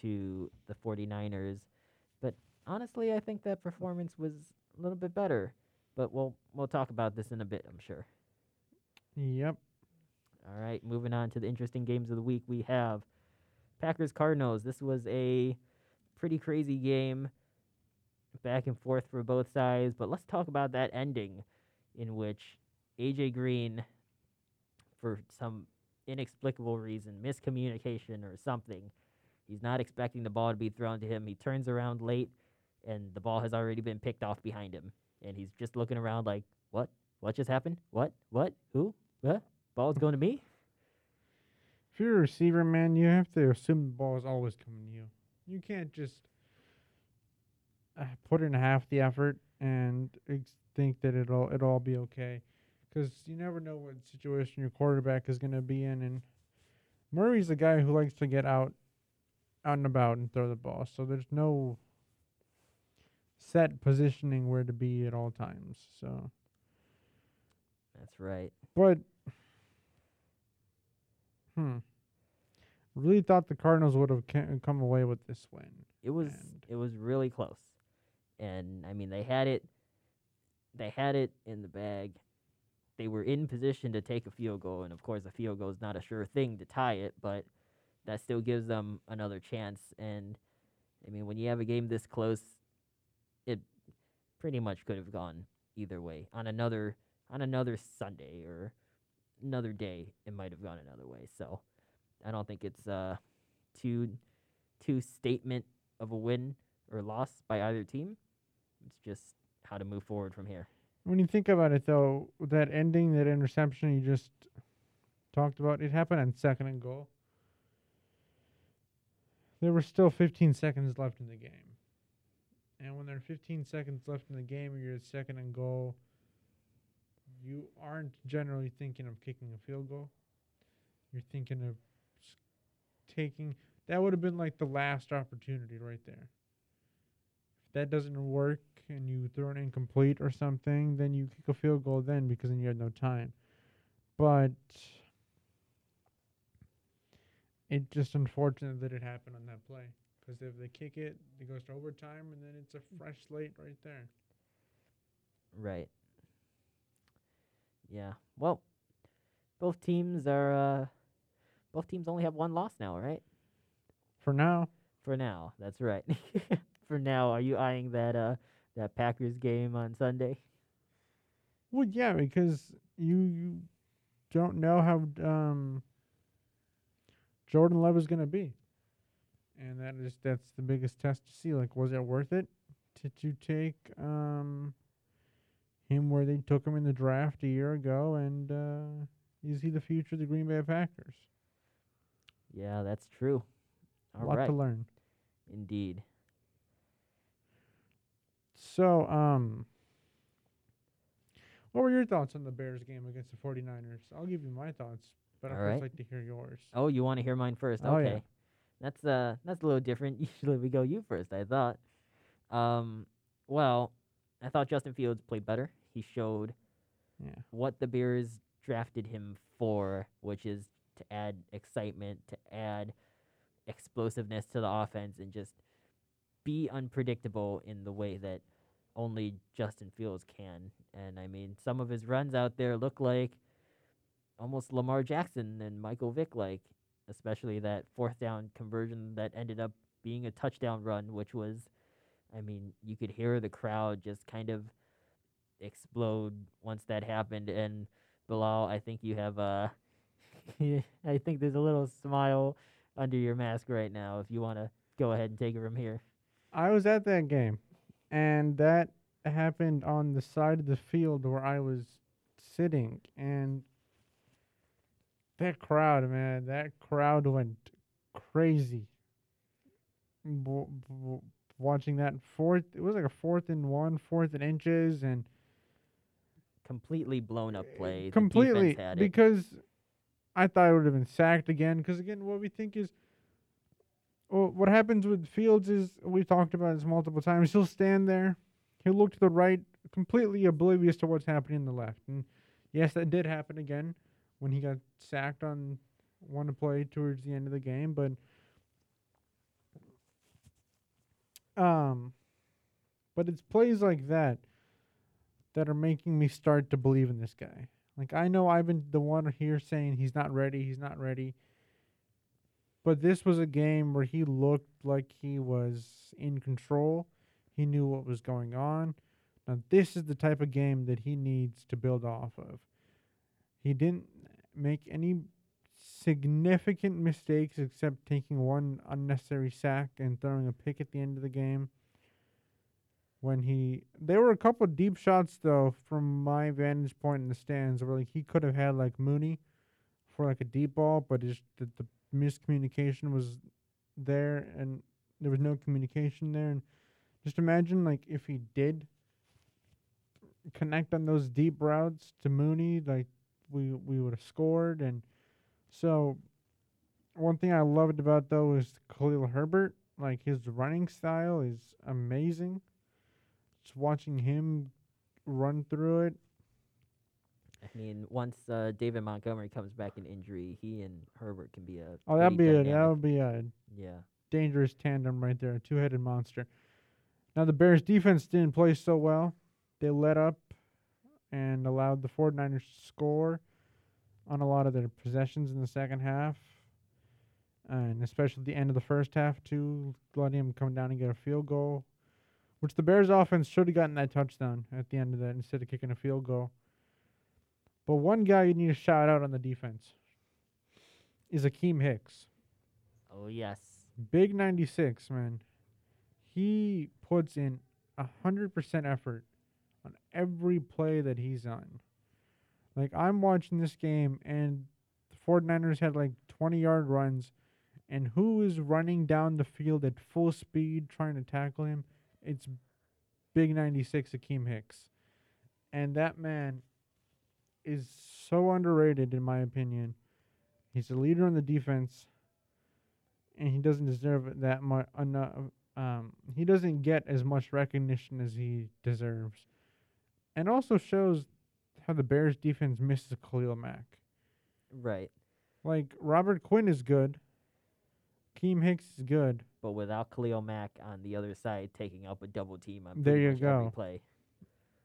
to the forty-niners. But honestly, I think that performance was a little bit better. But we'll we'll talk about this in a bit, I'm sure. Yep. All right, moving on to the interesting games of the week. We have Packers-Cardinals. This was a pretty crazy game, back and forth for both sides. But let's talk about that ending in which A J Green, for some inexplicable reason, miscommunication or something, he's not expecting the ball to be thrown to him. He turns around late, and the ball has already been picked off behind him. And he's just looking around like, what? What just happened? What? What? Who? What? Ball's going to me? If you're a receiver, man, you have to assume the ball is always coming to you. You can't just uh, put in half the effort and ex- think that it'll, it'll all be okay. Because you never know what situation your quarterback is going to be in. And Murray's the guy who likes to get out, out and about and throw the ball. So there's no set positioning where to be at all times. So that's right. But hmm, really thought the Cardinals would have ca- come away with this win. It was and it was really close, and I mean they had it, they had it in the bag. They were in position to take a field goal, and of course a field goal is not a sure thing to tie it, but that still gives them another chance. And I mean when you have a game this close, it pretty much could have gone either way. On another on another Sunday or another day, it might have gone another way. So I don't think it's uh, too, too statement of a win or loss by either team. It's just how to move forward from here. When you think about it, though, that ending, that interception you just talked about, it happened on second and goal. There were still fifteen seconds left in the game. And when there are fifteen seconds left in the game and you're at second and goal, you aren't generally thinking of kicking a field goal. You're thinking of taking... That would have been like the last opportunity right there. If that doesn't work and you throw an incomplete or something, then you kick a field goal then because then you had no time. But it's just unfortunate that it happened on that play. Because if they kick it, it goes to overtime, and then it's a fresh slate right there. Right. Yeah. Well, both teams are. Uh, both teams only have one loss now, right? For now. For now, that's right. For now, are you eyeing that uh that Packers game on Sunday? Well, yeah, because you you don't know how um Jordan Love is gonna be. And that is that's the biggest test to see. Like, was it worth it to to take um, him where they took him in the draft a year ago? And uh, is he the future of the Green Bay Packers? Yeah, that's true. All a lot right. to learn, indeed. So, um, what were your thoughts on the Bears game against the forty-niners? I'll give you my thoughts, but All I'd right. like to hear yours. Oh, you want to hear mine first? Okay. Oh, yeah. That's uh that's a little different. Usually we go you first, I thought. Um, well, I thought Justin Fields played better. He showed yeah. what the Bears drafted him for, which is to add excitement, to add explosiveness to the offense, and just be unpredictable in the way that only Justin Fields can. And, I mean, some of his runs out there look like almost Lamar Jackson and Michael Vick-like. Especially that fourth down conversion that ended up being a touchdown run, which was, I mean, you could hear the crowd just kind of explode once that happened. And Bilal, I think you have a, I think there's a little smile under your mask right now. If you want to go ahead and take it from here. I was at that game, and that happened on the side of the field where I was sitting. And that crowd, man, that crowd went crazy. B- b- watching that fourth, it was like a fourth and one, fourth and inches, and completely blown up play. Completely, because I thought it would have been sacked again. Because again, what we think is, well, what happens with Fields is, we talked about this multiple times, he'll stand there, he'll look to the right, completely oblivious to what's happening in the left. And yes, that did happen again when he got sacked on one play towards the end of the game, but Um, but it's plays like that that are making me start to believe in this guy. Like, I know I've been the one here saying he's not ready, he's not ready. But this was a game where he looked like he was in control. He knew what was going on. Now, this is the type of game that he needs to build off of. He didn't make any significant mistakes except taking one unnecessary sack and throwing a pick at the end of the game. When he, there were a couple of deep shots though from my vantage point in the stands where like he could have had like Mooney for like a deep ball, but just the, the miscommunication was there and there was no communication there. And just imagine like if he did connect on those deep routes to Mooney, like we we would have scored. And so, one thing I loved about, though, is Khalil Herbert. Like, his running style is amazing. Just watching him run through it. I mean, once uh, David Montgomery comes back in injury, he and Herbert can be a... Oh, that'd be a, that would be a yeah. dangerous tandem right there, a two-headed monster. Now, the Bears' defense didn't play so well. They let up and allowed the 49ers to score on a lot of their possessions in the second half, and especially the end of the first half, too, letting him come down and get a field goal, which the Bears' offense should have gotten that touchdown at the end of that instead of kicking a field goal. But one guy you need to shout out on the defense is Akeem Hicks. Oh, yes. Big ninety-six, man. He puts in one hundred percent effort on every play that he's on. Like, I'm watching this game, and the 49ers had, like, twenty-yard runs, and who is running down the field at full speed trying to tackle him? It's Big ninety-six Akeem Hicks. And that man is so underrated, in my opinion. He's a leader on the defense, and he doesn't deserve that much. Um, he doesn't get as much recognition as he deserves. And also shows how the Bears defense misses Khalil Mack. Right. Like, Robert Quinn is good. Akeem Hicks is good. But without Khalil Mack on the other side taking up a double team on there you go. every play.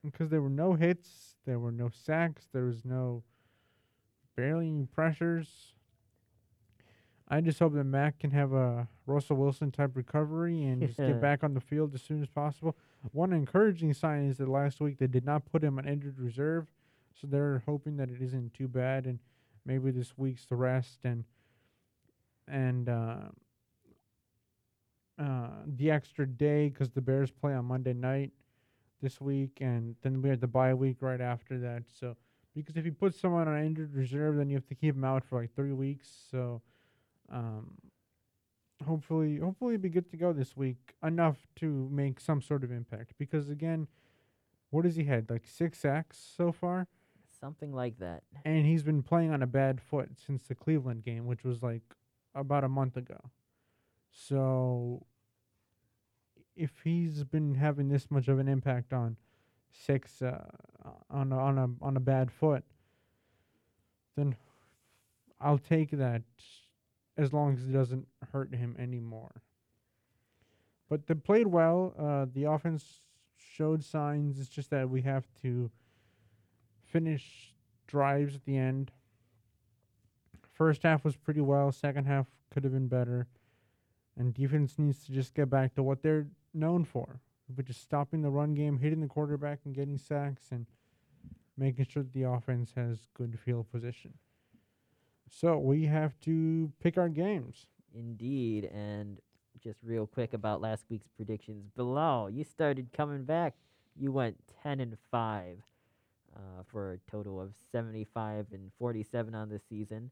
Because there were no hits, there were no sacks, there was no barely any pressures. I just hope that Mack can have a Russell Wilson-type recovery and just get back on the field as soon as possible. One encouraging sign is that last week they did not put him on injured reserve. So they're hoping that it isn't too bad, and maybe this week's the rest, and and uh, uh, the extra day because the Bears play on Monday night this week, and then we had the bye week right after that. So because if you put someone on injured reserve, then you have to keep him out for like three weeks. So um, hopefully, hopefully it'll be good to go this week enough to make some sort of impact. Because again, what has he had? Like six sacks so far. Something like that. And he's been playing on a bad foot since the Cleveland game, which was like about a month ago. So if he's been having this much of an impact on six uh, on a, on a on a bad foot, then I'll take that as long as it doesn't hurt him anymore. But they played well. Uh, the offense showed signs. It's just that we have to finish drives at the end. First half was pretty well. Second half could have been better. And defense needs to just get back to what they're known for, which is stopping the run game, hitting the quarterback and getting sacks, and making sure that the offense has good field position. So we have to pick our games. Indeed. And just real quick about last week's predictions. Bilal, you started coming back. You went ten and five. uh, for a total of seventy-five and forty-seven on the season.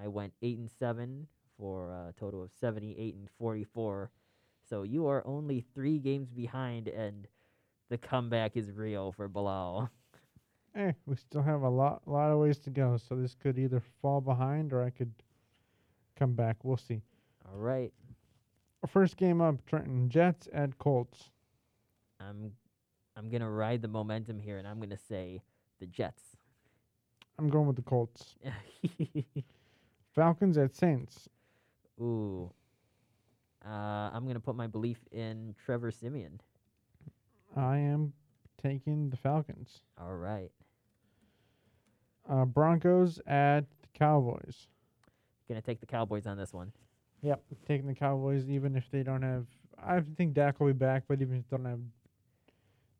I went eight and seven for a total of seventy-eight and forty-four. So you are only three games behind, and the comeback is real for Bilal. Hey, we still have a lot, lot of ways to go, so this could either fall behind or I could come back. We'll see. All right. First game up, Trenton, Jets at Colts. I'm I'm going to ride the momentum here, and I'm going to say the Jets. I'm going with the Colts. Falcons at Saints. Ooh. Uh, I'm going to put my belief in Trevor Siemian. I am taking the Falcons. All right. Uh, Broncos at the Cowboys. Going to take the Cowboys on this one. Yep, taking the Cowboys, even if they don't have. I think Dak will be back, but even if they don't have,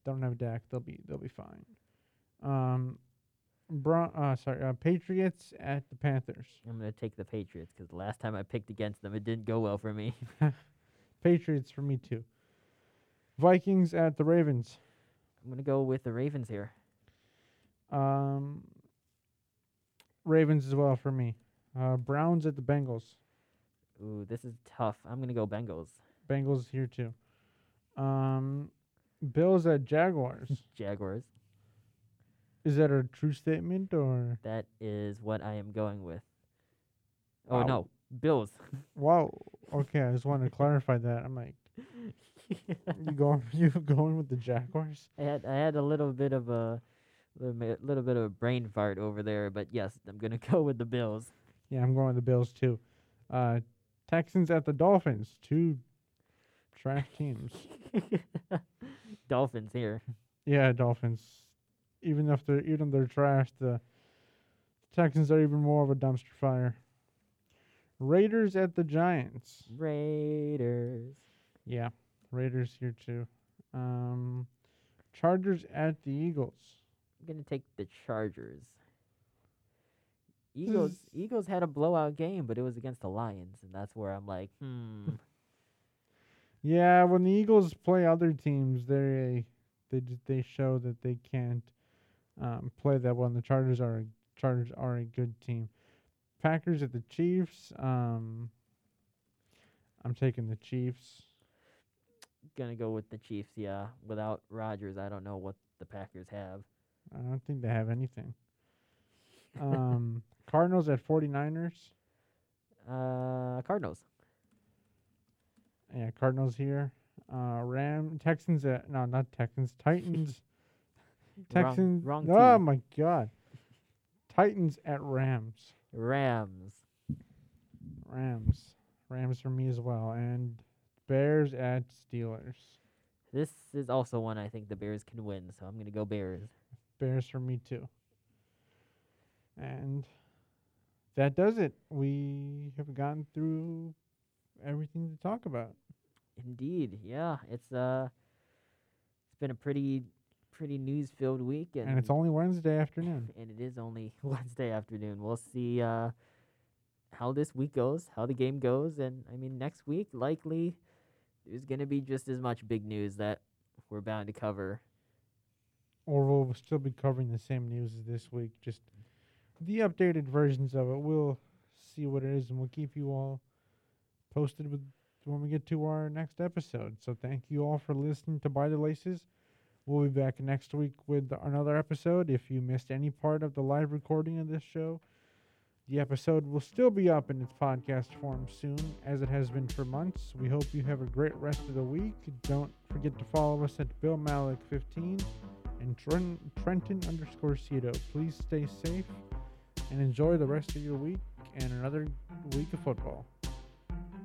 don't have Dak, they'll be they'll be fine. Um, Bron- uh, sorry, uh, Patriots at the Panthers. I'm gonna take the Patriots because the last time I picked against them, it didn't go well for me. Patriots for me too. Vikings at the Ravens. I'm gonna go with the Ravens here. Um, Ravens as well for me. Uh, Browns at the Bengals. Ooh, this is tough. I'm going to go Bengals. Bengals here, too. Um, Bills at Jaguars. Jaguars. Is that a true statement, or? That is what I am going with. Oh, wow. No. Bills. Wow. Okay, I just wanted to clarify that. I'm like, yeah. you going you going with the Jaguars? I had I had a little bit of a little, little bit of a brain fart over there, but yes, I'm going to go with the Bills. Yeah, I'm going with the Bills, too. Uh, Texans at the Dolphins. Two trash teams. Dolphins here. Yeah, Dolphins. Even if they're even they're trash, the Texans are even more of a dumpster fire. Raiders at the Giants. Raiders. Yeah, Raiders here too. Um, Chargers at the Eagles. I'm gonna take the Chargers. Eagles Eagles had a blowout game, but it was against the Lions, and that's where I'm like, hmm. Yeah, when the Eagles play other teams, they they they show that they can't um, play that well. And the Chargers are Chargers are a good team. Packers at the Chiefs. Um, I'm taking the Chiefs. Gonna go with the Chiefs. Yeah, without Rodgers, I don't know what the Packers have. I don't think they have anything. um. Cardinals at 49ers. Uh, Cardinals. Yeah, Cardinals here. Uh, Ram, Texans at, no, not Texans, Titans. Texans. Wrong, wrong oh, team. My God. Titans at Rams. Rams. Rams. Rams for me as well. And Bears at Steelers. This is also one I think the Bears can win, so I'm going to go Bears. Bears for me too. And that does it. We have gotten through everything to talk about. Indeed, yeah. It's uh, it's been a pretty, pretty news-filled week, and, and it's only Wednesday afternoon. And it is only Wednesday afternoon. We'll see uh, how this week goes, how the game goes, and I mean next week likely there's gonna be just as much big news that we're bound to cover. Or we'll still be covering the same news as this week, just. The updated versions of it. We'll see what it is, and we'll keep you all posted with when we get to our next episode. So thank you all for listening to By the Laces. We'll be back next week with another episode. If you missed any part of the live recording of this show, the episode will still be up in its podcast form soon, as it has been for months. We hope you have a great rest of the week. Don't forget to follow us at Bilal Malik fifteen and Tren- Trenton underscore Cito. Please stay safe. And enjoy the rest of your week and another week of football.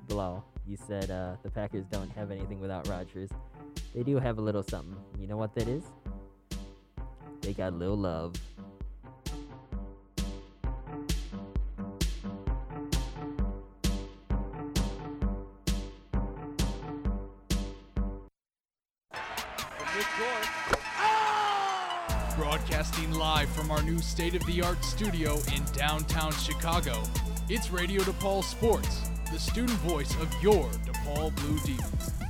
Bilal, you said uh, the Packers don't have anything without Rodgers. They do have a little something. You know what that is? They got a little love. Live from our new state-of-the-art studio in downtown Chicago, it's Radio DePaul Sports, the student voice of your DePaul Blue Demons.